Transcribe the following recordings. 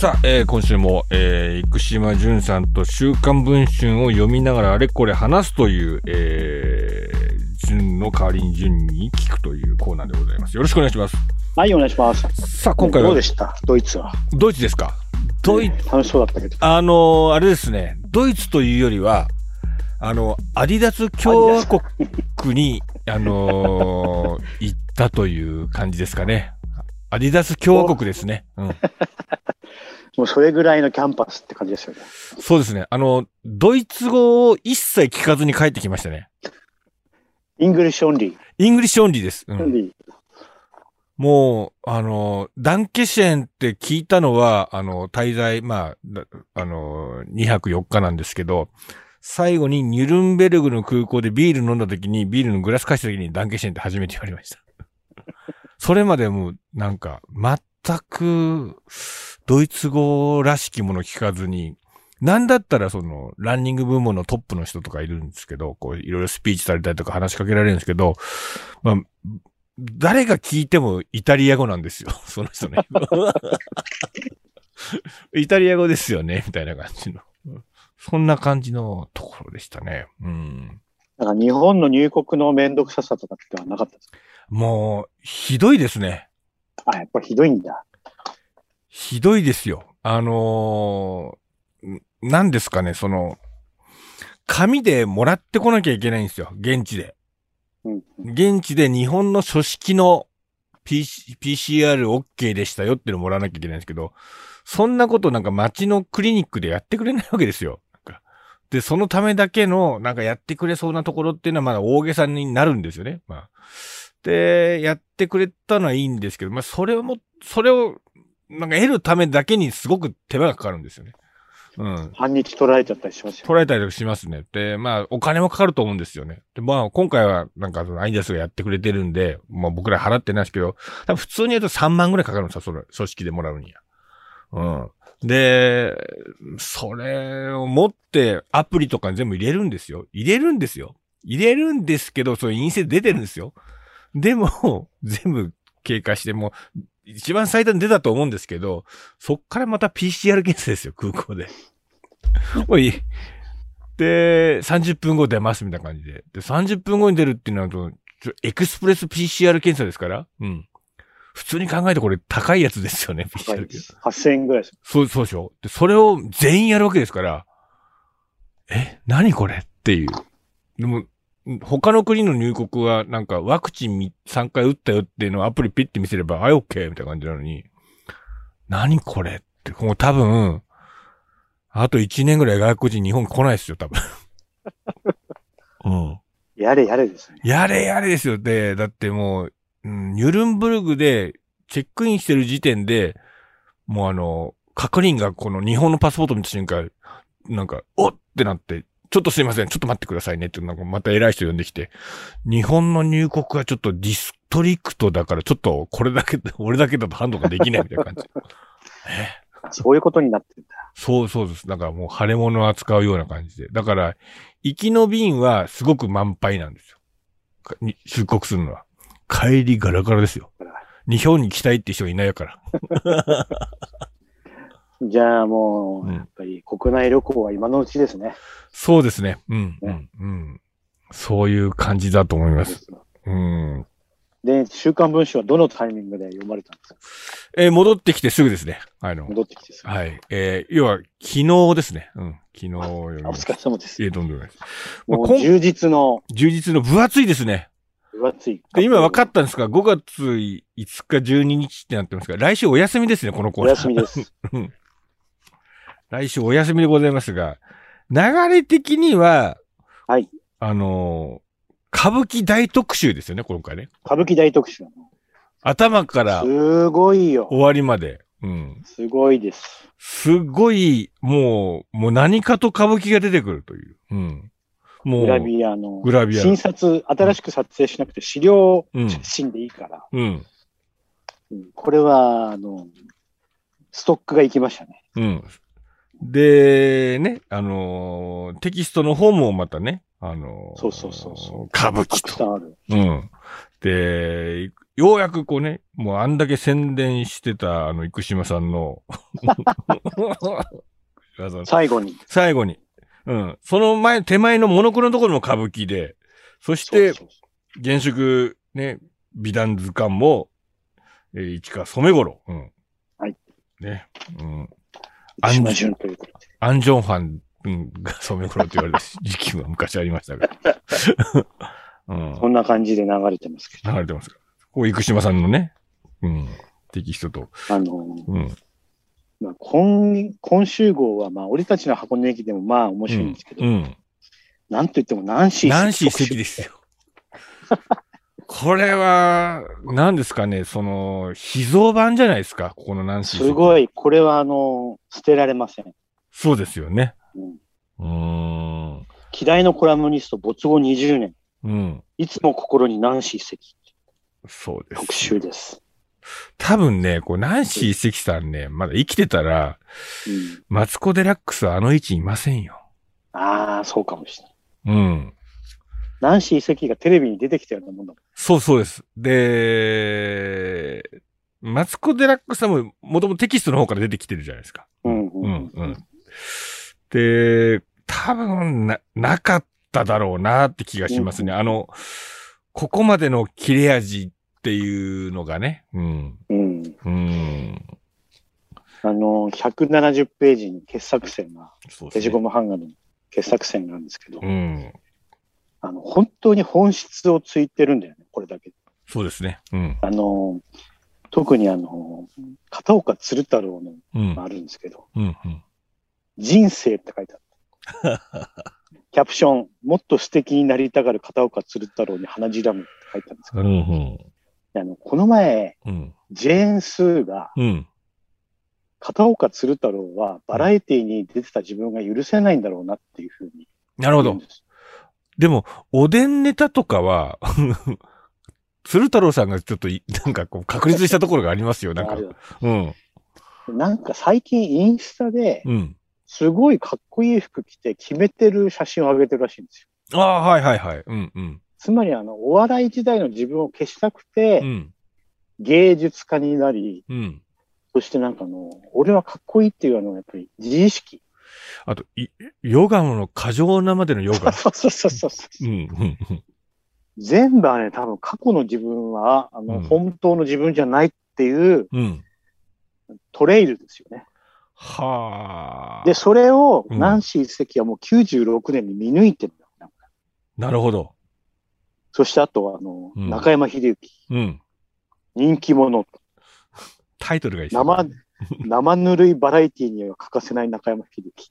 さあ、今週も、生島淳さんと週刊文春を読みながらあれこれ話すという、淳の代わりに淳に聞くというコーナーでございます。よろしくお願いします。はい、お願いします。さあ、今回はどうでした？ドイツは。ドイツですか？ドイツ、楽しそうだったけど。あれですね、ドイツというよりは、アディダス共和国に、行ったという感じですかね。アディダス共和国ですね。うん。もうそれぐらいのキャンパスって感じですよね。そうですね。ドイツ語を一切聞かずに帰ってきましたね。イングリッシュオンリー。イングリッシュオンリーです。うん、オンリー。もう、ダンケシェンって聞いたのは、滞在、まあ、2泊4日なんですけど、最後にニュルンベルグの空港でビール飲んだ時に、ビールのグラス貸した時にダンケシェンって初めて言われました。それまでもう、なんか、全く、ドイツ語らしきもの聞かずに、なんだったらその、ランニング部門のトップの人とかいるんですけど、こう、いろいろスピーチされたりとか話しかけられるんですけど、まあ、誰が聞いてもイタリア語なんですよ、その人ね。イタリア語ですよね、みたいな感じの。そんな感じのところでしたね。うん。なんか日本の入国のめんどくささとかってはなかったですか？もう、ひどいですね。あ、やっぱりひどいんだ。ひどいですよ。何ですかね、その、紙でもらってこなきゃいけないんですよ、現地で。うん、現地で日本の書式の PCR OK でしたよってのもらわなきゃいけないんですけど、そんなことなんか街のクリニックでやってくれないわけですよ。で、そのためだけの、なんかやってくれそうなところっていうのはまだ大げさになるんですよね。まあ。で、やってくれたのはいいんですけど、まあ、それを、なんか得るためだけにすごく手間がかかるんですよね。うん。半日取られちゃったりしますよね。取られたりとかしますね。で、まあ、お金もかかると思うんですよね。で、まあ、今回は、なんか、アイデアスがやってくれてるんで、まあ、僕ら払ってないですけど、多分普通に言うと3万ぐらいかかるんですよ、その、組織でもらうには。うん。で、それを持ってアプリとかに全部入れるんですよ。入れるんですけど、それ陰性出てるんですよ。でも、全部経過して、もう、一番最短に出たと思うんですけど、そっからまた PCR 検査ですよ、空港で。おい。で、30分後出ますみたいな感じで。で、30分後に出るっていうのは、エクスプレス PCR 検査ですから。うん。普通に考えてこれ高いやつですよね。8000円ぐらいです。そうでしょ。で、それを全員やるわけですから、何これっていう。でも、他の国の入国はなんかワクチン3回打ったよっていうのをアプリピッて見せれば、OK みたいな感じなのに、何これって、もう多分、あと1年ぐらい外国人日本来ないですよ、多分。うん。やれやれですね。やれやれですよ。で、だってもう、ニュルンブルグでチェックインしてる時点で、もう確認がこの日本のパスポート見た瞬間、なんか、おってなって、ちょっとすいません、ちょっと待ってくださいねって、なんかまた偉い人呼んできて、日本の入国はちょっとディストリクトだから、ちょっとこれだけ、俺だけだと判断ができないみたいな感じ。そういうことになってるんだ。そうです。だからもう腫れ物を扱うような感じで。だから、行きの便はすごく満杯なんですよ。出国するのは。帰りガラガラですよ。日本に来たいって人がいないから。じゃあもう、やっぱり国内旅行は今のうちですね。そうですね。うん。ね、うん。そういう感じだと思います。うん。で、週刊文春はどのタイミングで読まれたんですか？戻ってきてすぐですね。戻ってきてすぐ。はい。要は、昨日ですね。うん。昨日読みました。お疲れ様です。とんでもないです。もう充実の分厚いですね。で今分かったんですが、5月5日12日ってなってますから、来週お休みですね、このコーナー。お休みです。来週お休みでございますが、流れ的には、はい。歌舞伎大特集ですよね、今回ね。歌舞伎大特集。頭から、すごいよ。終わりまで。うん。すごいです。すごい、もう何かと歌舞伎が出てくるという。うん。もうグラビア。新撮、新しく撮影しなくて資料写真でいいから。うん。うん、これは、ストックがいきましたね。うん。で、ね、テキストの方もまたね、そうそうそう。歌舞伎と。たくさんある。うん。で、ようやくこうね、もうあんだけ宣伝してた、生島さんの。最後に。うん。その前、手前のモノクロのところも歌舞伎で、そして、現職、ね、美談図鑑も、市川染五郎。うん。はい。ね。うん。アンジョンファン、うん、が染五郎って言われる時期は昔ありましたが。うん、そんな感じで流れてますけど。流れてますか。こう、生島さんのね、うん、テキストと。うん。まあ、今週号は、まあ、俺たちの箱根駅でも、まあ、面白いんですけど、うん。なんと言っても、ナンシー関ですよ。これは、何ですかね、秘蔵版じゃないですか、ここのナンシー関。すごい、これは、捨てられません。そうですよね。うん。嫌いのコラムニスト、没後20年。うん、いつも心にナンシー関。そうです。特集です。多分ね、ナンシー関さんね、まだ生きてたら、うん、マツコ・デラックスはあの位置いませんよ。ああ、そうかもしれない。うん。ナンシー関がテレビに出てきたようなもんだもん。そうそうです。で、マツコ・デラックスさんももともとテキストの方から出てきてるじゃないですか。うんうんうん。で、多分なかった。だろうなって気がしますね。うん、ここまでの切れ味っていうのがね。うん。うん。うん、170ページに傑作選が、デジゴム版画の傑作選なんですけど、うん、本当に本質をついてるんだよね、これだけ。そうですね。うん、特に片岡鶴太郎のがあるんですけど、うんうんうん、人生って書いてあった。キャプション、もっと素敵になりたがる片岡鶴太郎に鼻じらむって書いたんですけど、うんうん、この前、うん、ジェーン・スーが、うん、片岡鶴太郎はバラエティに出てた自分が許せないんだろうなっていうふうに。なるほど。でも、おでんネタとかは、鶴太郎さんがちょっと、なんかこう、確立したところがありますよ、なんか。うん、なんか最近インスタで、うんすごいかっこいい服着て決めてる写真を上げてるらしいんですよ。ああ、はいはいはい。うんうん。つまりお笑い時代の自分を消したくて、うん、芸術家になり、うん、そしてなんか俺はかっこいいっていうやっぱり自意識。あと、ヨガの過剰なまでのヨガ。そう。うんうん。全部はね、多分過去の自分は、うん、本当の自分じゃないっていう、うん、トレイルですよね。はあ。で、それを、ナンシー関はもう96年に見抜いてるんだよ、うん。なるほど。そして、あとは、うん、中山秀幸。うん。人気者。タイトルがいいですね。生ぬるいバラエティには欠かせない中山秀幸。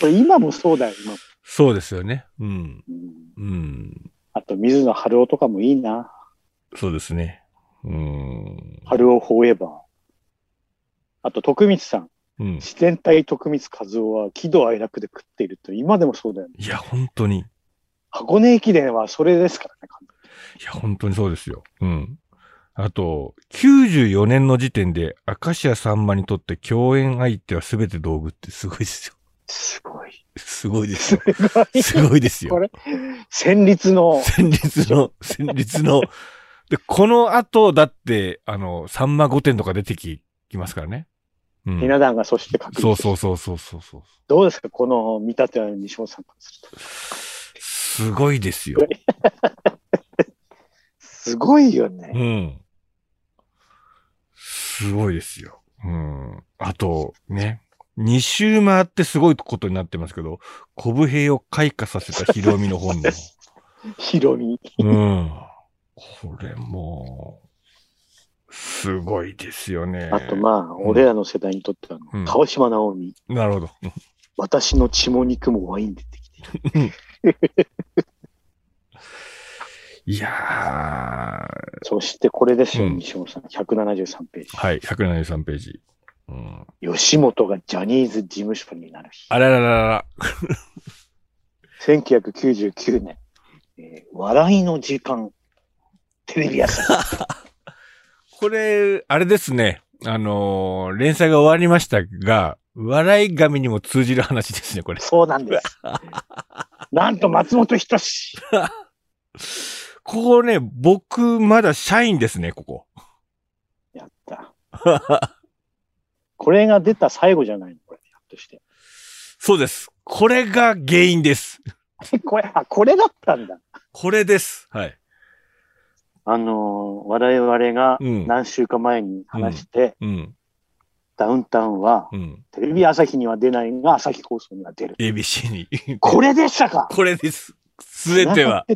これ今もそうだよ、今も。そうですよね。うん。うん。あと、水野晴郎とかもいいな。そうですね。春をフォーエバー。あと、徳光さん。うん、自然体徳光和夫は喜怒哀楽で食っていると、今でもそうだよね。いや、本当に。箱根駅伝はそれですからね、いや、本当にそうですよ。うん。あと、94年の時点で、明石家さんまにとって共演相手は全て道具ってすごいですよ。すごいですよ。すごいですよ。これ、戦慄の。で、この後、だって、さんま御殿とか出てきますからね。うん。ひな壇がそして確立。そう。どうですかこの見立ては西本さんからすると。すごいですよ。すごいよね。うん。すごいですよ。うん。あと、ね。2周回ってすごいことになってますけど、コブヘイを開花させたヒロミの本能。ヒロミ。うん。これも、すごいですよね。あとまあ、俺らの世代にとっては、川島直美。なるほど。私の血も肉もワイン出てきてる。いやー。そしてこれですよ、西本さん。173ページ。はい、173ページ。うん、吉本がジャニーズ事務所になる日。あらららら。1999年、笑いの時間。テレビ朝日。これ、あれですね。連載が終わりましたが、笑い神にも通じる話ですね、これ。そうなんです。なんと松本人志。ここね、僕、まだ社員ですね、ここ。やった。これが出た最後じゃないの、これ、ひょっとして。そうです。これが原因です。これだったんだ。これです。はい。我々が何週か前に話して、ダウンタウンは、テレビ朝日には出ないが、朝日放送には出る。ABC に。これでしたか。これです。すべては。す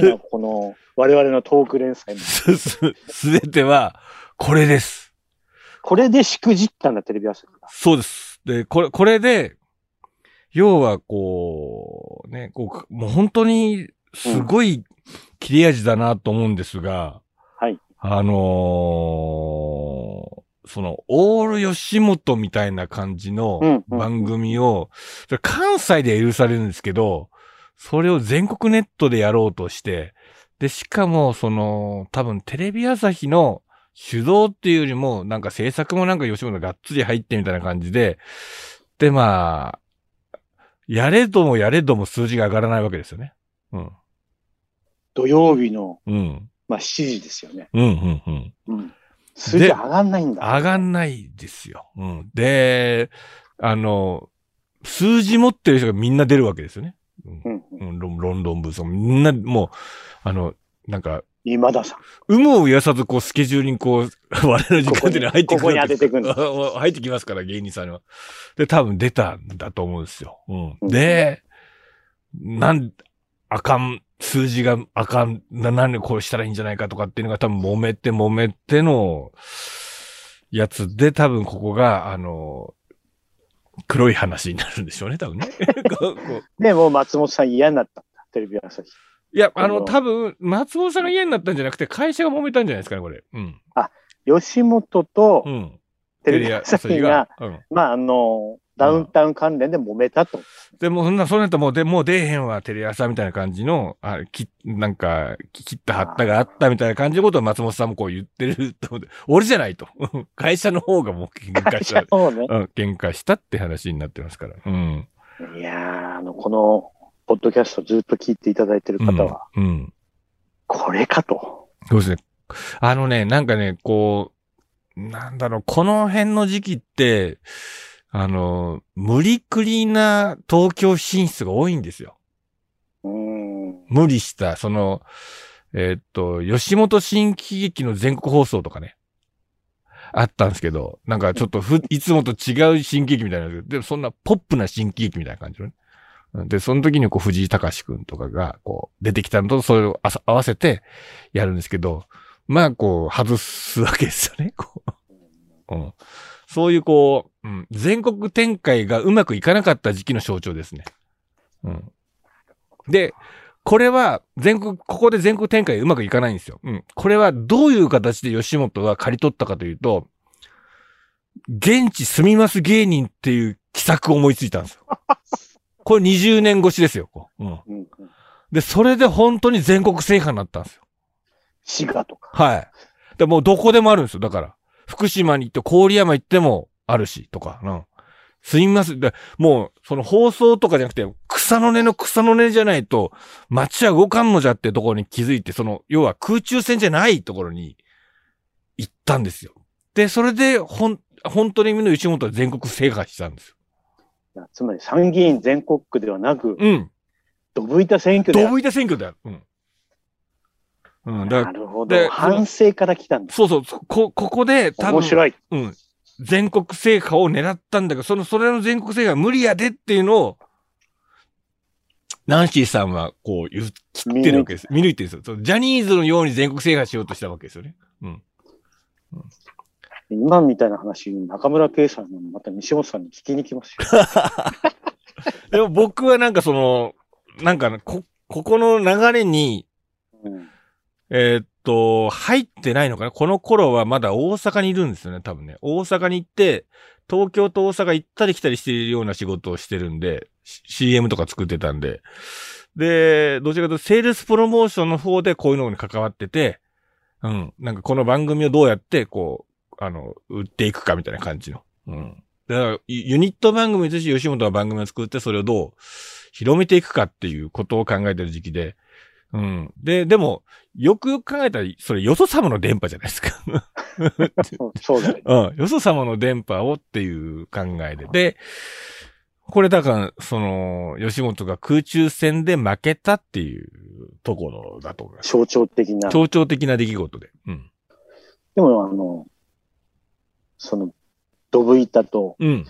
ごいな、この、我々のトーク連載も。すべては、これです。これでしくじったんだ、テレビ朝日が。そうです。で、これで、要はこう、ね、こう、もう本当に、すごい切れ味だなと思うんですが、はい。その、オール吉本みたいな感じの番組を、関西で許されるんですけど、それを全国ネットでやろうとして、で、しかも、その、多分テレビ朝日の主導っていうよりも、なんか制作もなんか吉本がっつり入ってみたいな感じで、で、まあ、やれどもやれども数字が上がらないわけですよね。うん。土曜日の、うん。まあ、7時ですよね。うん、うん、うん。数字上がんないんだ。上がんないですよ。うん。で、数字持ってる人がみんな出るわけですよね。うんうん、ロンブーさん、みんな、もう、なんか、今田さん。有無を言わさず、こう、スケジュールに、こう、我々の時間で入ってくる。ここに当ててくるんです。入ってきますから、芸人さんには。で、多分出たんだと思うんですよ。うん。うん、で、あかん、数字があかん、何でこうしたらいいんじゃないかとかっていうのが、多分揉めての、やつで、多分ここが、黒い話になるんでしょうね、多分ね。で、もう松本さん嫌になったんだ、テレビ朝日。いや、多分、松本さんが嫌になったんじゃなくて、会社が揉めたんじゃないですかね、これ。うん。あ、吉本と、テレビ朝日が、まあ、ダウンタウン関連で揉めたと。でも、そんなともう出えへんわ、テレ朝みたいな感じの、なんか、切った張ったがあったみたいな感じのことを松本さんもこう言ってると思って、俺じゃないと。会社の方がもう喧嘩した。ね、喧嘩したって話になってますから。うん。いやー、この、ポッドキャストずっと聞いていただいてる方は、うん。うん、これかと。そうですね。なんかね、こう、なんだろう、この辺の時期って、無理くりな東京進出が多いんですよ。無理した、吉本新喜劇の全国放送とかね、あったんですけど、なんかちょっといつもと違う新喜劇みたいな、でもそんなポップな新喜劇みたいな感じのね。で、その時にこう藤井隆くんとかがこう出てきたのと、それを合わせてやるんですけど、まあこう外すわけですよね、こう。うん、そういうこう、うん、全国展開がうまくいかなかった時期の象徴ですね。うん、で、これはここで全国展開うまくいかないんですよ。うん、これはどういう形で吉本は刈り取ったかというと、現地住みます芸人っていう奇策を思いついたんですよ。これ20年越しですよ。うん、で、それで本当に全国制覇になったんですよ。滋賀とか。はい。でもうどこでもあるんですよ。だから、福島に行って郡山行っても、あるし、とか、うん。すみません。もう、その放送とかじゃなくて、草の根じゃないと、街は動かんのじゃってところに気づいて、その、要は空中戦じゃないところに行ったんですよ。で、それで、本当にみんな吉本は全国制覇したんですよ。つまり参議院全国区ではなく、うん。どぶいた選挙である。どぶいた選挙である。うん。うん、なるほど。反省から来たんだ。そうそう。ここで、多分。面白い。うん。全国制覇を狙ったんだけど、それの全国制覇は無理やでっていうのを、ナンシーさんはこう言ってるわけです。見抜いてるんですよ。ジャニーズのように全国制覇しようとしたわけですよね。うん。うん、今みたいな話、中村圭さんもまた西本さんに聞きに来ますよ。でも僕はなんかなんかここの流れに、うん、入ってないのかな？この頃はまだ大阪にいるんですよね、多分ね。大阪に行って、東京と大阪行ったり来たりしているような仕事をしてるんで、CM とか作ってたんで。で、どちらかというと、セールスプロモーションの方でこういうのに関わってて、うん。なんかこの番組をどうやって、こう、売っていくかみたいな感じの。うん。だから、ユニット番組として吉本は番組を作って、それをどう広めていくかっていうことを考えてる時期で、うん。でも、よくよく考えたら、それ、よそ様の電波じゃないですか。そうだね。うん。よそ様の電波をっていう考えで。で、これだから、その、吉本が空中戦で負けたっていうところだと思います。象徴的な出来事で。うん。でも、その、ドブ板と、うん。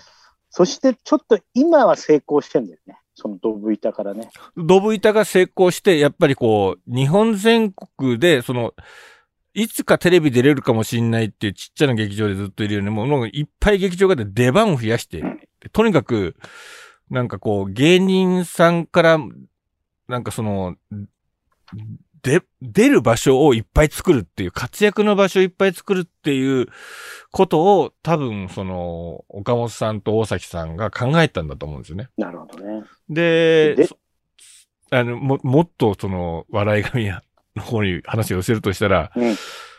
そして、ちょっと今は成功してんだよね。そのドブ板からね。ドブ板が成功して、やっぱりこう、日本全国で、その、いつかテレビ出れるかもしんないっていうちっちゃな劇場でずっといるよね。もういっぱい劇場が出番を増やして、とにかく、なんかこう、芸人さんから、なんかその、出る場所をいっぱい作るっていう、活躍の場所をいっぱい作るっていうことを、多分、その、岡本さんと大崎さんが考えたんだと思うんですよね。なるほどね。でもっと、その、笑い神の方に話を寄せるとしたら、うん、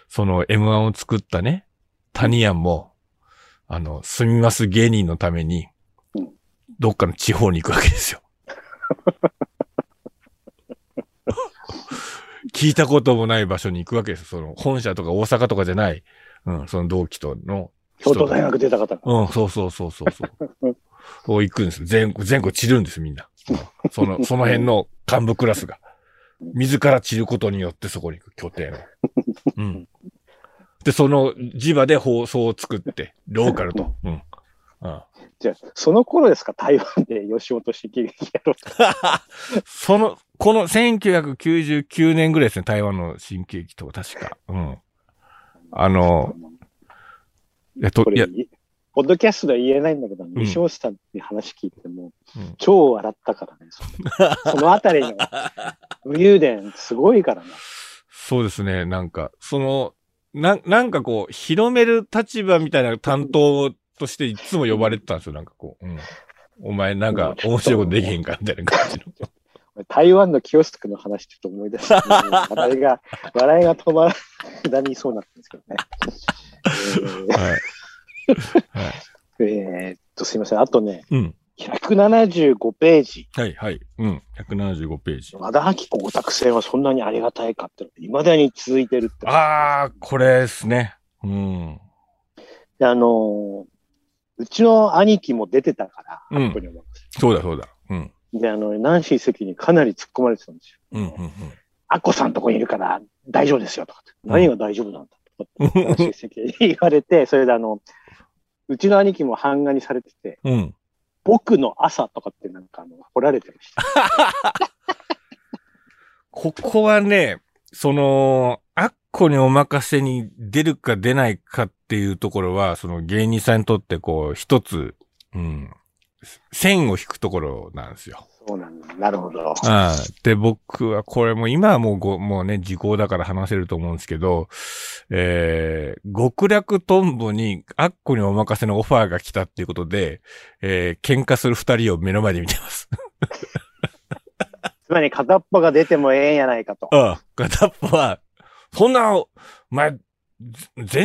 その、M1 を作ったね、谷庵も、すみます芸人のために、うん、どっかの地方に行くわけですよ。聞いたこともない場所に行くわけです。その、本社とか大阪とかじゃない、うん、その同期との人。京都大学出た方。うん、そう。そう行くんです。全国散るんです、みんな。その辺の幹部クラスが。自ら散ることによってそこに行く、拠点を。うん。で、その磁場で放送を作って、ローカルと。うん。ああじゃあ、その頃ですか、台湾で吉本新喜劇やろう。この1999年ぐらいですね、台湾の新喜劇と確か。うん。ポッドキャストでは言えないんだけど、西尾さんに話聞いても、うん、超笑ったからね、そのあたりの、武勇伝すごいからね。そうですね、なんか、なんかこう、広める立場みたいな担当を、としていつも呼ばれてたんですよ、なんかこう。うん、お前なんか面白いことできへんかみたいな感じの。台湾のキオスクの話ちょっと思い出して、ね、笑いが止まらにそうなったんですけどね。すいません、あとね、うん、175ページ。はいはい。うん、175ページ。和田明子ご託戦はそんなにありがたいかってのいまだに続いてるって。ああ、これですね。うん。うちの兄貴も出てたから、うん、そうだ。うん。で、ナンシー関にかなり突っ込まれてたんですよ。アッコさんとこにいるから大丈夫ですよとかって。何が大丈夫なんだとか、ナンシー関に言われて、それでうちの兄貴も版画にされてて、うん、僕の朝とかってなんか掘られてました。ここはね、アッコにお任せに出るか出ないかっていうところは、その芸人さんにとってこう、一つ、うん、線を引くところなんですよ。そうなんだ。なるほど。で、僕はこれも今はもうね、時効だから話せると思うんですけど、極楽とんぼにアッコにお任せのオファーが来たっていうことで、喧嘩する二人を目の前で見てます。つまり片っぽが出てもええんやないかと。うん。片っぽは、そんな、前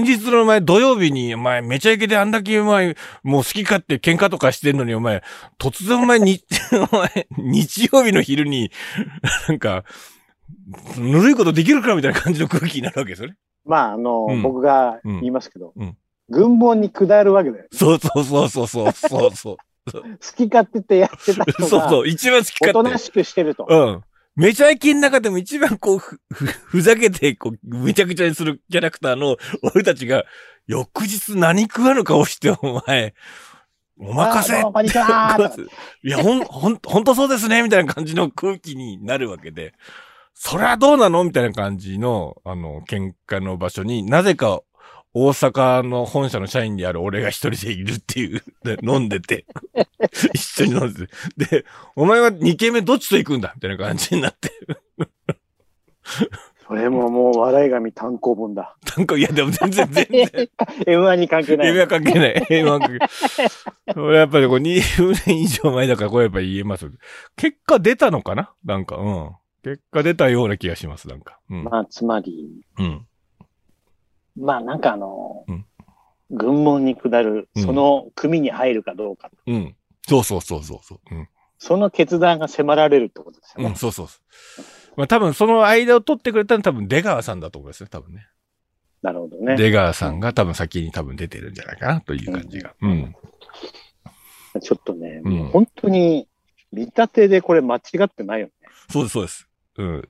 日の土曜日に、めちゃイケであんだけもう好き勝手喧嘩とかしてんのに、突然日曜日の昼に、なんか、ぬるいことできるかみたいな感じの空気になるわけですよね。まあ、僕が言いますけど、軍門に下るわけだよね。そう。好き勝手ってやってたのが、そう、一番好き勝手。おとなしくしてると。うん。めちゃイケの中でも一番こう、ふざけて、こう、めちゃくちゃにするキャラクターの俺たちが、翌日何食わぬ顔して、お任せいや、ほんとそうですねみたいな感じの空気になるわけで、それはどうなのみたいな感じの、喧嘩の場所になぜか、大阪の本社の社員である俺が一人でいるっていう、飲んでて、一緒に飲んでて。で、お前は二軒目どっちと行くんだみたいな感じになって。それももう笑い神単行本だ。いやでも全然。M1 に関係ない。M1 関係ない。M1 関係ない。これやっぱりこう20年以上前だからこれやっぱ言えます。結果出たのかななんか、うん。結果出たような気がします、なんか。うん、まあ、つまり。うん。まあなんかうん、軍門に下る、その組に入るかどうか。うん。そう。うん、その決断が迫られるってことですよね。うん、そう。まあ多分その間を取ってくれたのは多分出川さんだと思いますね、多分ね。なるほどね。出川さんが多分先に多分出てるんじゃないかなという感じが。うん。うん、ちょっとね、うん、もう本当に見立てでこれ間違ってないよね。そうです、そうです。うん。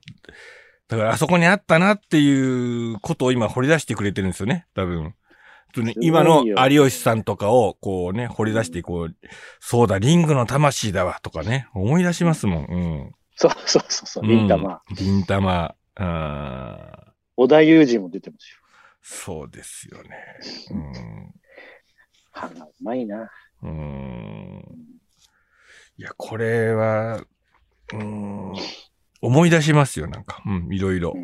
だからあそこにあったなっていうことを今掘り出してくれてるんですよね、多分。今の有吉さんとかをこうね、掘り出してこう、うん、そうだ、リングの魂だわとかね、思い出しますもん。うん。そうそうそう、リンタマ。リンタマ。織田裕二も出てますよ。そうですよね。うん。歯がうまいな。いや、これは、思い出しますよ、なんか。うん、いろいろ。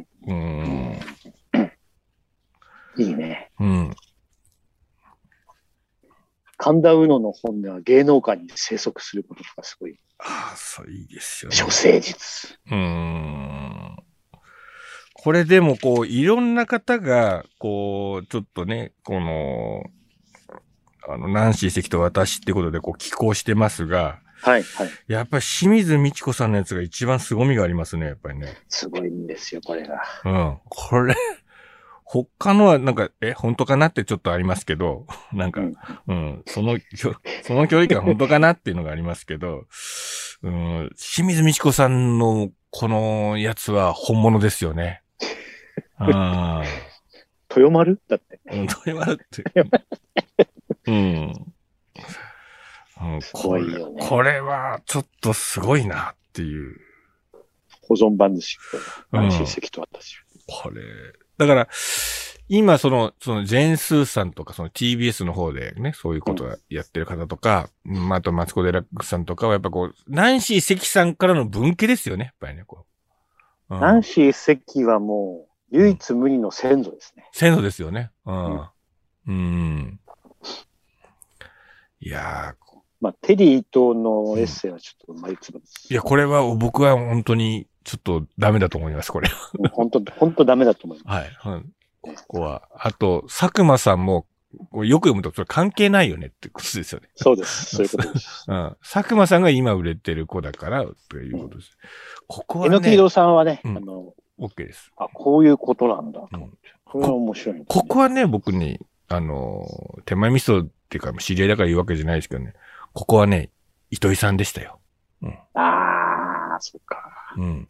いいね。うん。神田うのの本では芸能界に生息することとかすごい。ああ、そういいですよね。処世術。これでもこう、いろんな方が、こう、ちょっとね、この、ナンシー関と私ってことでこう、寄稿してますが、はい、はい。やっぱり清水ミチコさんのやつが一番凄みがありますね、やっぱりね。すごいんですよ、これが。うん。これ。他のはなんか、本当かなってちょっとありますけど、なんか、うん、その距離感本当かなっていうのがありますけど、うん、清水ミチコさんのこのやつは本物ですよね。ああ。豊丸だって。うん、豊丸って。うん。すごいよね。これはちょっとすごいなっていう。保存版ですよ。安心席と私。これ。だから、今そのジェンスーさんとか、その TBS の方でね、そういうことをやってる方とか、うん、あとマツコ・デラックスさんとかは、やっぱこう、ナンシー関さんからの分家ですよね、やっぱりね、こう。うん、ナンシー関はもう、唯一無二の先祖ですね。うん、先祖ですよね。うん。うん。いやー。まあ、テリー伊藤のエッセイはちょっと、まいつぶです。いや、これは僕は本当に、ちょっとダメだと思います、これは。本当ダメだと思います。はい。うん、ここは。あと、佐久間さんも、よく読むと、それ関係ないよねってことですよね。そうです。そういうことです。うん。佐久間さんが今売れてる子だから、ということです。うん、ここはね。榎木戸さんはね、うん、OK です。あ、こういうことなんだ。うん、これは面白い、ねこ。ここはね、僕に、手前味噌っていうか、知り合いだから言うわけじゃないですけどね、ここはね、糸井さんでしたよ。うん。ああ、そっか。うん。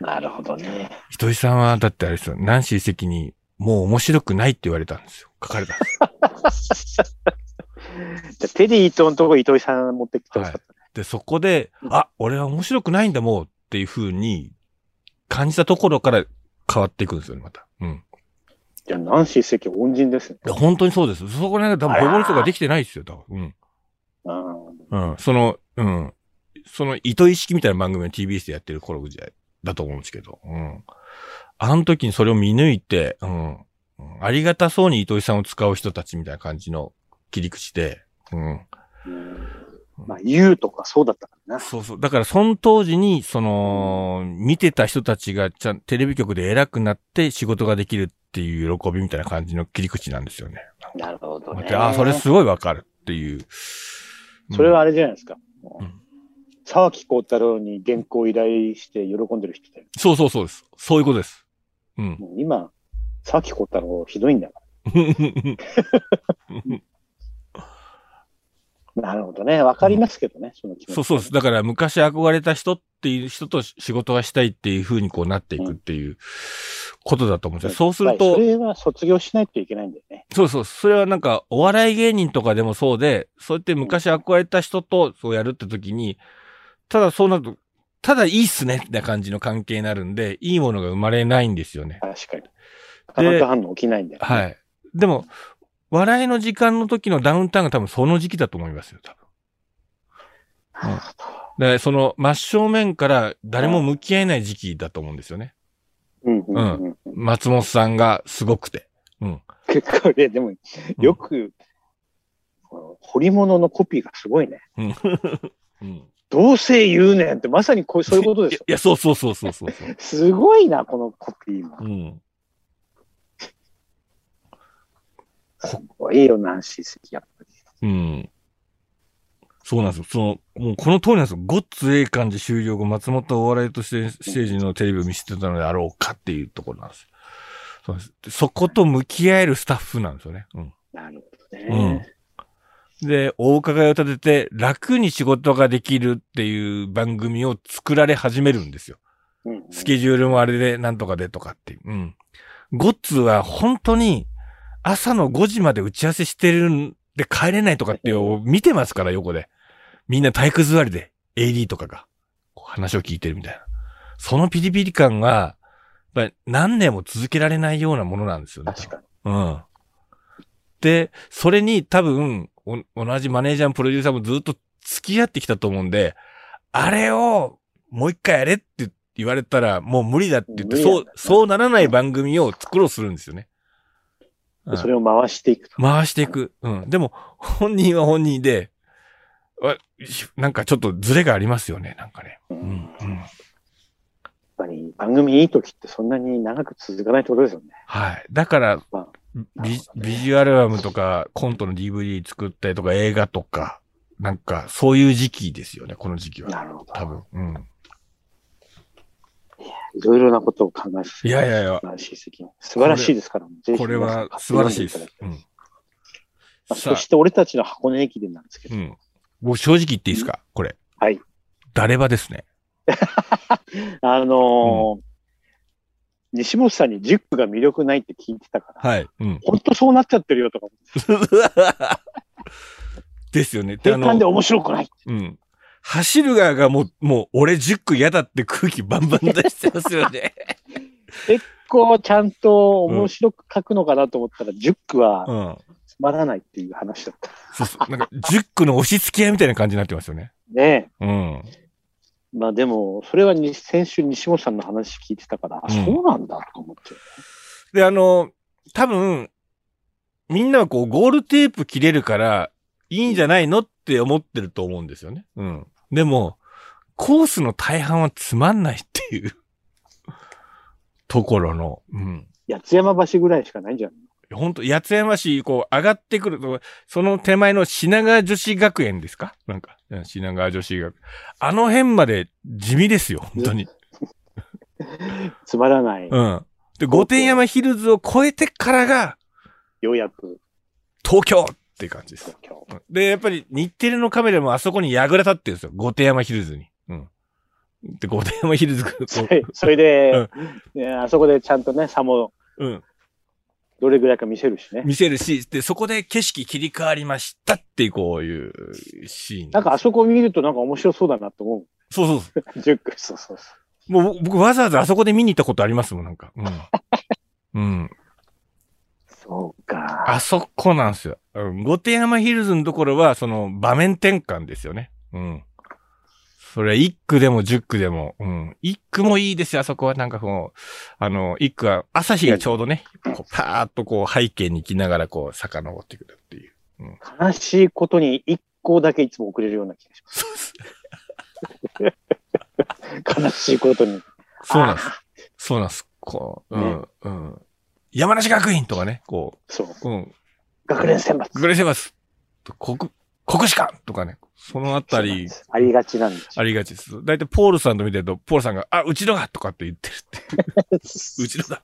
なるほどね。糸井さんは、だってあれですよ、ナンシー関に、もう面白くないって言われたんですよ。書かれたんですよ。テリー伊藤のとこ糸井さん持ってきてほしかったね。はい、で、そこで、あ、俺は面白くないんだもうっていう風に感じたところから変わっていくんですよね、また。うん。いや、ナンシー関恩人ですね。いや、本当にそうです。そこら辺が多分、ボボルとかできてないですよ、多分。うん。うん。その糸井式みたいな番組を TBS でやってる頃ぐらいだと思うんですけど、うん。あの時にそれを見抜いて、うん。ありがたそうに糸井さんを使う人たちみたいな感じの切り口で、うん。まあ、言うとかそうだったからな。そうそう。だから、その当時に、見てた人たちがテレビ局で偉くなって仕事ができるっていう喜びみたいな感じの切り口なんですよね。なるほどね。ああ、それすごいわかるっていう。うん、それはあれじゃないですか。うん沢木幸太郎に原稿を依頼して喜んでる人だよ。そうそうそうです。そういうことです。うん。もう今、沢木幸太郎ひどいんだから。なるほどね。わかりますけどね。うん、その気持ち、ね。そうそうです。だから昔憧れた人っていう人と仕事がしたいっていう風にこうなっていくっていうことだと思うんですよ。そうすると。それは卒業しないといけないんだよね。そうそう。それはなんかお笑い芸人とかでもそうで、そうやって昔憧れた人とそうやるって時に、ただそうなると、ただいいっすねって感じの関係になるんで、いいものが生まれないんですよね。確かに。化学反応起きないんだよね。はい。でも、笑いの時間の時のダウンタウンが多分その時期だと思いますよ、多分。なるほど。で、その真正面から誰も向き合えない時期だと思うんですよね。うん。うん。松本さんがすごくて。うん。これでも、よく、彫り物のコピーがすごいね。うん。うんどうせ言うねんって、まさにそういうことですよ。いや、そうそうそうそうそう。すごいな、このコピーも。うん。すごいよ、ナンシー関、やっぱり。うん。そうなんですよ。もうこの通りなんですよ。ごっつええ感じ終了後、松本お笑いとしてステージのテレビを見せてたのであろうかっていうところなんですよ。そうです。そこと向き合えるスタッフなんですよね。うん。なるほどね。うん。で、お伺いを立てて、楽に仕事ができるっていう番組を作られ始めるんですよ。うんうん、スケジュールもあれでなんとかでとかっていう。うん。ゴッツは本当に朝の5時まで打ち合わせしてるんで帰れないとかってを見てますから、横で。みんな体育座りで AD とかが話を聞いてるみたいな。そのピリピリ感が、やっぱり何年も続けられないようなものなんですよね。確かに。うん。で、それに多分、同じマネージャーもプロデューサーもずっと付き合ってきたと思うんで、あれをもう一回やれって言われたらもう無理だって言って、そうならない番組を作ろうするんですよね。うん、それを回していく。回していく。うん。でも、本人は本人で、なんかちょっとズレがありますよね、なんかね。うん。うん、やっぱり番組いい時ってそんなに長く続かないってことですよね。はい。だから、まあビジュアルアルバムとかコントの DVD 作ったりとか映画とか、なんかそういう時期ですよね、この時期は。なるほど。多分。うん。いろいろなことを考えさせて。いやいやいや。素晴らしいですから、これは素晴らしいです。うん。そして俺たちの箱根駅伝なんですけど。うん。もう正直言っていいですか、これ。はい。誰ばですね。西本さんに10区が魅力ないって聞いてたから。はい。うん。ほんとそうなっちゃってるよとか。ですよね。転換で面白くない。うん。走る側がもう俺10区嫌だって空気バンバン出してますよね。結構ちゃんと面白く書くのかなと思ったら、10区はつまらないっていう話だった。そうそう。なんか10区の押し付け合いみたいな感じになってますよね。ねえ。うん。まあでも、それは先週西本さんの話聞いてたから、うん、そうなんだと思って、ね。で、多分、みんなはこう、ゴールテープ切れるから、いいんじゃないのって思ってると思うんですよね。うん。でも、コースの大半はつまんないっていう、ところの、うん。八山橋ぐらいしかないんじゃないの？ほんと、八山橋、こう、上がってくると、その手前の品川女子学園ですか？なんか。品川女子学。あの辺まで地味ですよ、本当に。つまらない。うん。で、御殿山ヒルズを越えてからが、ようやく、東京っていう感じです。で、やっぱり日テレのカメラもあそこに櫓立ってるんですよ、御殿山ヒルズに。うん。で、御殿山ヒルズそれで、うんね、あそこでちゃんとね、差も、うん。どれぐらいか見せるしね。見せるし、で、そこで景色切り替わりましたっていう、こういうシーン。なんかあそこ見るとなんか面白そうだなと思う。そうそうそう。10区、そうそうそう。もう僕わざわざあそこで見に行ったことありますもん、なんか。うん。うん。そうか。あそこなんですよ。御殿山ヒルズのところは、その場面転換ですよね。うん。それは1区でも10区でも、うん。1区もいいですよ、あそこは。なんかこう、1区は朝日がちょうどね、こうパーッとこう背景に行きながらこう遡ってくるっていう。うん、悲しいことに1校だけいつも遅れるような気がします。そうです。悲しいことに。そうなんです。そうなんです。こう、うん、ね、うん。山梨学院とかね、こう。そう。うん。学連選抜。学連選抜。国士官とかね、そのあたり。ありがちなんです。ありがちです。だいたいポールさんと見てると、ポールさんが、あ、うちのがとかって言ってるって。うちのが。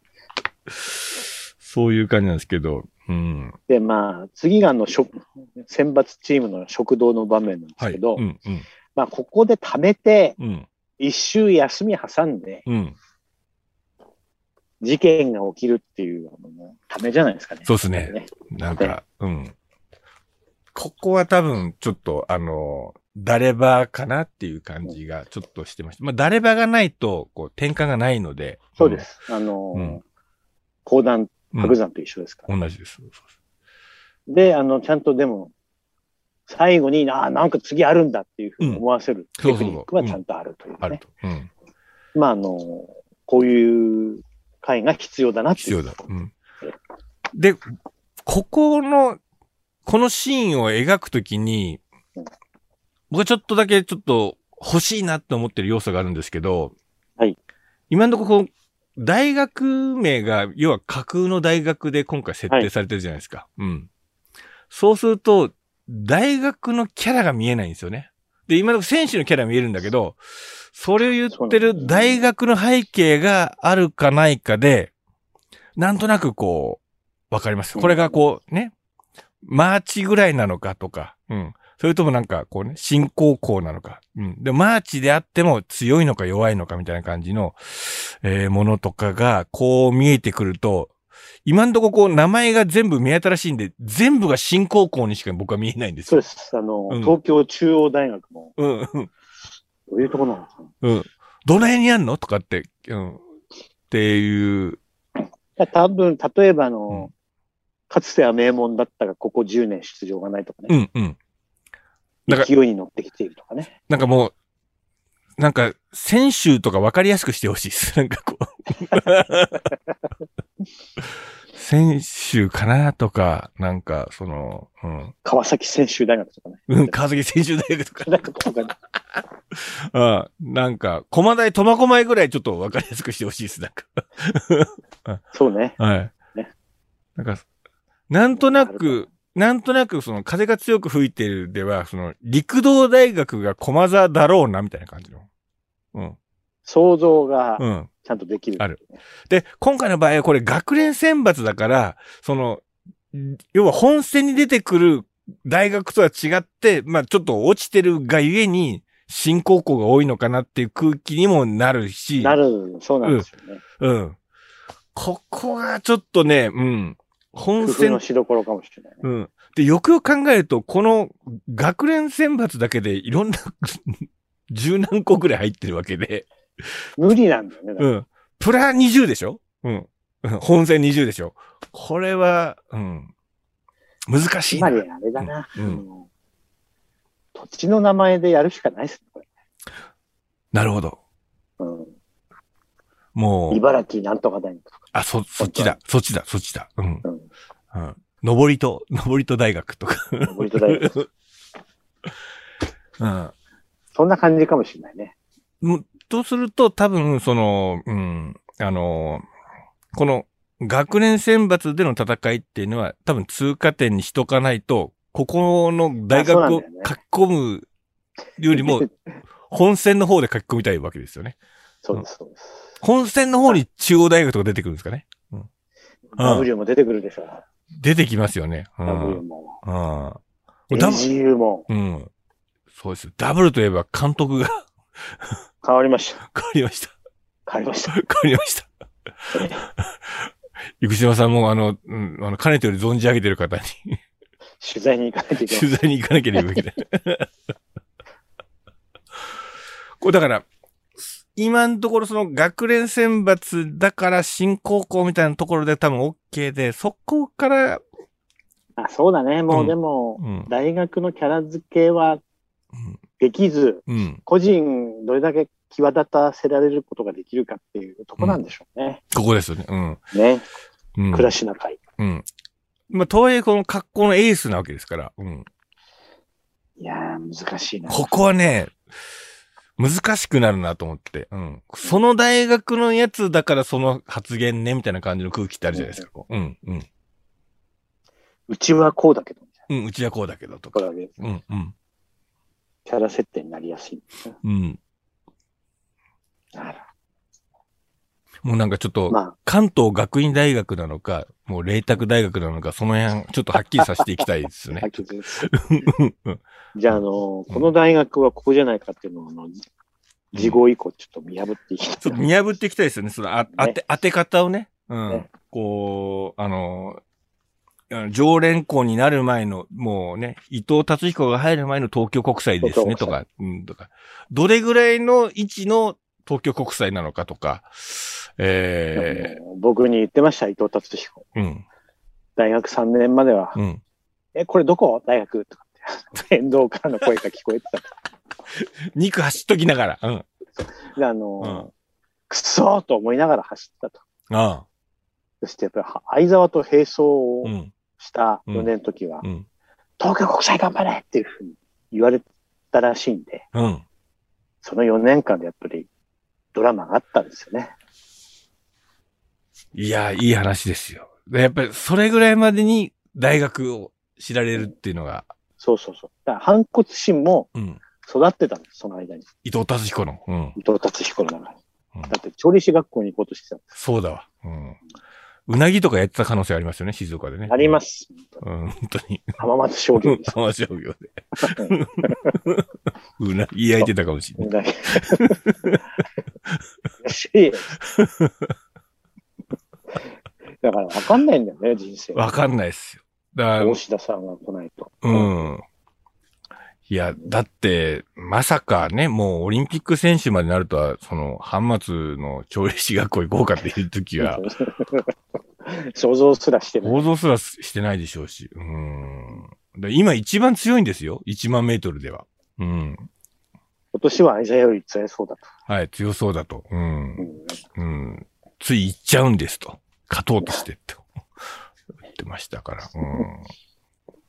そういう感じなんですけど。うん、で、まあ、次が選抜チームの食堂の場面なんですけど、はい、うんうん、まあ、ここで貯めて、一周休み挟んで、うん、事件が起きるっていう、ためじゃないですかね。そうですね。ね、なんか、うん。ここは多分、ちょっと、誰ばかなっていう感じがちょっとしてました。まあ、誰ばがないと、こう、転換がないので。そうです。講談、白山と一緒ですから。同じです。で、ちゃんとでも、最後に、ああ、なんか次あるんだっていうふうに思わせるテクニックはちゃんとあるというね。あると。まあ、こういう会が必要だなっていう。必要だと。うん。で、このシーンを描くときに、僕はちょっと欲しいなって思ってる要素があるんですけど、はい。今のところ、大学名が、要は架空の大学で今回設定されてるじゃないですか。はい、うん。そうすると、大学のキャラが見えないんですよね。で、今の選手のキャラ見えるんだけど、それを言ってる大学の背景があるかないかで、なんとなくこう、わかります。これがこうね、マーチぐらいなのかとか、うん。それともなんかこうね、新高校なのか、うん。で、マーチであっても強いのか弱いのかみたいな感じの、ものとかがこう見えてくると、今んとここう名前が全部目新しいんで、全部が新高校にしか僕は見えないんですよ。そうです。うん、東京中央大学の。うんうん。どういうところなんですかね。うん。どの辺にあるのとかって、うん。っていう。多分、例えばうん、かつては名門だったが、ここ10年出場がないとかね。うんうん。勢いに乗ってきているとかね。なんかもう、なんか、選手とか分かりやすくしてほしいです。なんかこう。選手かなとか、なんか、うん。川崎専修大学とかね。うん、川崎専修大学とか。なんかこうかな。うん、なんか、駒台、苫小牧ぐらいちょっと分かりやすくしてほしいです。なんか。そうね。はい。ね。なんか、なんとなくその風が強く吹いてるでは、その陸道大学が駒沢だろうなみたいな感じの。うん。想像が、ちゃんとできる、ねうん。ある。で、今回の場合はこれ学連選抜だから、要は本戦に出てくる大学とは違って、まあちょっと落ちてるがゆえに、新高校が多いのかなっていう空気にもなるし。なる、そうなんですよね。うん。うん、ここがちょっとね、うん。本戦のしどころかもしれない、ね。うん。で、よくよく考えると、この学連選抜だけでいろんな十何個ぐらい入ってるわけで。無理なんだよね。うん。プラ20でしょうん。本戦20でしょこれは、うん。難しいな。つまりあれだな。うん。うん、土地の名前でやるしかないっすね、これ。なるほど。うん。もう。茨城なんとか大学とか。あ、そっちだ。うん。うん。登戸大学とか。登戸大学。うん。そんな感じかもしれないね。とすると、多分、うん、この学年選抜での戦いっていうのは、多分通過点にしとかないと、ここの大学を書き込むよりも、本戦の方で書き込みたいわけですよね。そうです。本戦の方に中央大学とか出てくるんですかね。うん、W も出てくるでしょう。出てきますよね。うん、W も。うん。AGU も。うん。そうです。W といえば監督が変わりました。変わりました。生島さんもかねてより存じ上げてる方に取材に行かなきゃいけない。これだから。今のところ学連選抜だから新高校みたいなところで多分 OK で、そこから。あ、そうだね。もうでも、うん、大学のキャラ付けはできず、うん、個人どれだけ際立たせられることができるかっていうとこなんでしょうね。うん、ここですよね。うん。ね。うん、倉科会。うん。まあ、とはいえこの格好のエースなわけですから。うん。いやー、難しいな。ここはね、難しくなるなと思って。うん。その大学のやつだからその発言ね、みたいな感じの空気ってあるじゃないですか。うん、うん。うちはこうだけどとか。うん、うん。キャラ設定になりやすい。うん。なる。もうなんかちょっと、関東学院大学なのか、もう麗澤大学なのか、その辺、ちょっとはっきりさせていきたいですね。はっきりです。じゃあ、この大学はここじゃないかっていうのを、次号以降、ちょっと見破っていきたい。ちょっと見破っていきたいですよね。その、当て方をね。うん。ね、こう、常連校になる前の、もうね、伊藤達彦が入る前の東京国際ですね、とか、うん、とか。どれぐらいの位置の、東京国際なのかとか、僕に言ってました、伊藤達彦。うん。大学3年までは、うん、これどこ大学とかって、沿道からの声が聞こえてた。肉走っときながら。うん。で、うん、くそーと思いながら走ったと。ああ。そして、やっぱり、相沢と並走をした4年の時は、うん、東京国際頑張れっていうふうに言われたらしいんで、うん、その4年間でやっぱり、ドラマがあったんですよね。いや、いい話ですよ。やっぱりそれぐらいまでに大学を知られるっていうのが。そうそうそう。だから反骨心も育ってたんです、うん、その間に。伊藤達彦の。うん、伊藤達彦の中に。うん、だって調理師学校に行こうとしてたんです。そうだわ。うん。うなぎとかやってた可能性ありますよね、静岡でね。あります。うん、本当に。浜松商業です。浜松商業で。うなぎ焼いてたかもしれない。だから分かんないんだよね、人生。分かんないですよ。だから。吉田さんが来ないと。うん。いや、だって、まさかね、もうオリンピック選手までなるとは、その、浜松の調理師学校行こうかっていう時は。想像すらしてない。想像すらしてないでしょうし。だ今一番強いんですよ。1万メートルでは。うん。今年はアジアより強そうだと。はい、強そうだと。うん。うん。うん、つい行っちゃうんですと。勝とうとしてって言ってましたから。うん、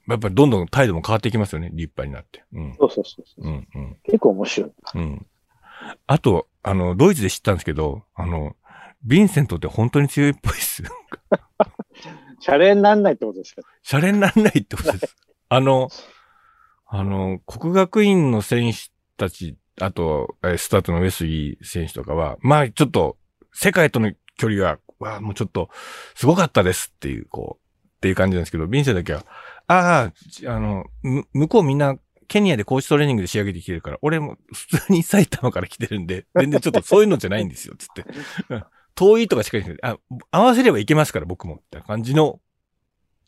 やっぱりどんどん態度も変わっていきますよね、立派になって。うん、そうそうそう。うんうん、結構面白い。うん。あと、ドイツで知ったんですけど、ヴィンセントって本当に強いっぽいっす。シャレになんないってことですか？シャレになんないってことです。国学院の選手たち、あと、スタートの上杉選手とかは、まあちょっと、世界との距離は、わあ、もうちょっと、すごかったですっていう、こう、っていう感じなんですけど、ビンセだけは、ああ、向こうみんな、ケニアでコーチトレーニングで仕上げてきてるから、俺も普通に埼玉から来てるんで、全然ちょっとそういうのじゃないんですよ、つって。遠いとか近いんですけど、合わせればいけますから、僕も、って感じの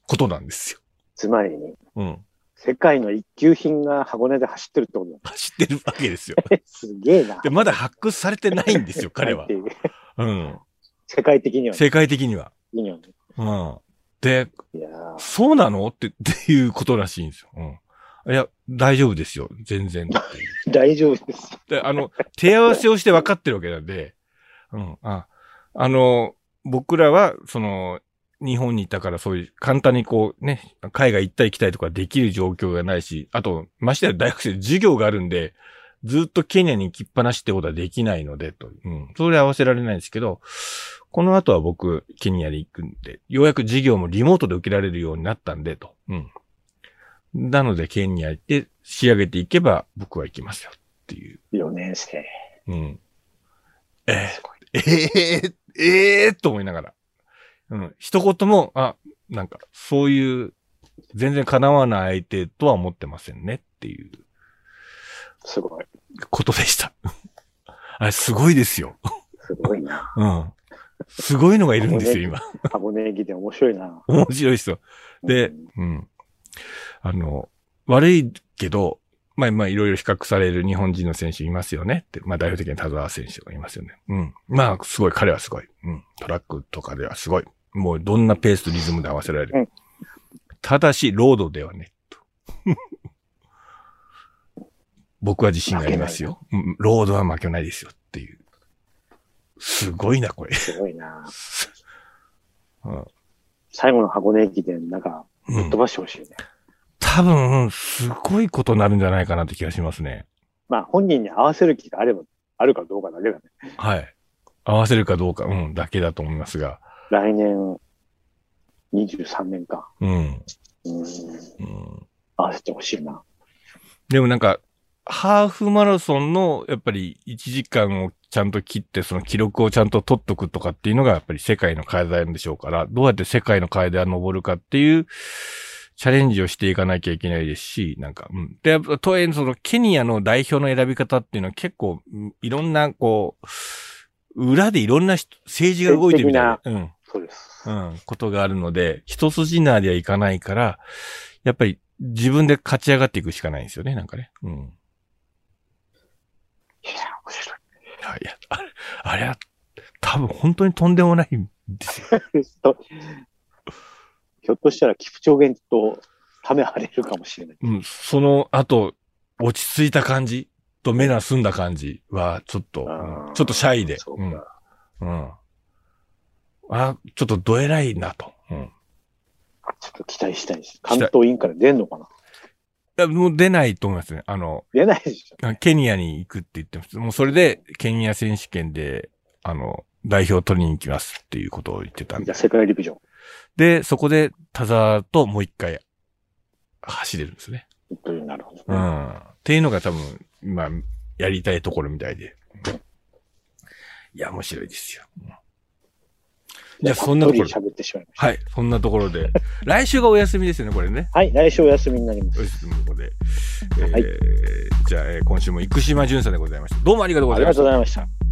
ことなんですよ。つまり、うん。世界の一級品が箱根で走ってるってことだ。走ってるわけですよ。すげえな。で、まだ発掘されてないんですよ、彼は。うん。世界的には、ね。世界的には。いいね、うん。で、そうなのっていうことらしいんですよ。うん。いや、大丈夫ですよ。全然。大丈夫です。で、手合わせをして分かってるわけなんで、うん。僕らは、その、日本にいたからそういう簡単にこうね、海外行ったり来たりとかできる状況がないし、あと、ましてや大学生で授業があるんで、ずっとケニアに行きっぱなしってことはできないので、と。うん。それ合わせられないんですけど、この後は僕、ケニアに行くんで、ようやく授業もリモートで受けられるようになったんで、と。うん。なので、ケニア行って仕上げていけば僕は行きますよ、っていう。4年生。うん。と思いながら。うん。一言も、あ、なんか、そういう、全然叶わない相手とは思ってませんねっていう。すごい。ことでした。あれ、すごいですよ。すごいな。うん。すごいのがいるんですよ、今。箱根駅伝面白いな。面白いですよ。で、うん。悪いけど、まあ、いろいろ比較される日本人の選手いますよねって。まあ、代表的に田澤選手がいますよね。うん。まあ、すごい、彼はすごい。うん。トラックとかではすごい。もう、どんなペースとリズムで合わせられる。うん、ただし、ロードではね、と。僕は自信がありますよ。ロードは負けないですよっていう。すごいな、これ。すごいな。うん、最後の箱根駅伝、なんか、ぶっ飛ばしてほしいね。うん、多分、すごいことになるんじゃないかなって気がしますね。まあ、本人に合わせる気があれば、あるかどうかだけだね。はい。合わせるかどうか、うん、だけだと思いますが。来年、23年か。うん。合わせてほしいな。でもなんか、ハーフマラソンの、やっぱり1時間をちゃんと切って、その記録をちゃんと取っとくとかっていうのが、やっぱり世界の階段でしょうから、どうやって世界の階段を登るかっていう、チャレンジをしていかなきゃいけないですし、なんか、うん。で、とはいえ、その、ケニアの代表の選び方っていうのは結構、いろんな、こう、裏でいろんな政治が動いてるみたいな、うん。そうです。うん。ことがあるので、一筋縄ではいかないから、やっぱり自分で勝ち上がっていくしかないんですよね、なんかね。うん。いや、面白い。いや、あれは、多分本当にとんでもないんですよ。ひょっとしたら、キプチョゲと、ため張れるかもしれない。うん、その後、落ち着いた感じと目が澄んだ感じは、ちょっとシャイで。うん。あ、ちょっとどえらいなと。うん。ちょっと期待したいです。関東委員から出んのかな？もう出ないと思いますね。出ないでしょ。ケニアに行くって言ってます。もうそれで、ケニア選手権で、代表を取りに行きますっていうことを言ってたんで。じゃあ世界陸上。で、そこで、田沢ともう一回、走れるんですね。なるほど、ね。うん。っていうのが多分、今、やりたいところみたいで。いや、面白いですよ。じゃあ、そんなところ。喋ってしまいました。はい、そんなところで。来週がお休みですよね、これね。はい、来週お休みになります。ここで。はい、じゃあ、今週も生島淳さんでございました。どうもありがとうございました。ありがとうございました。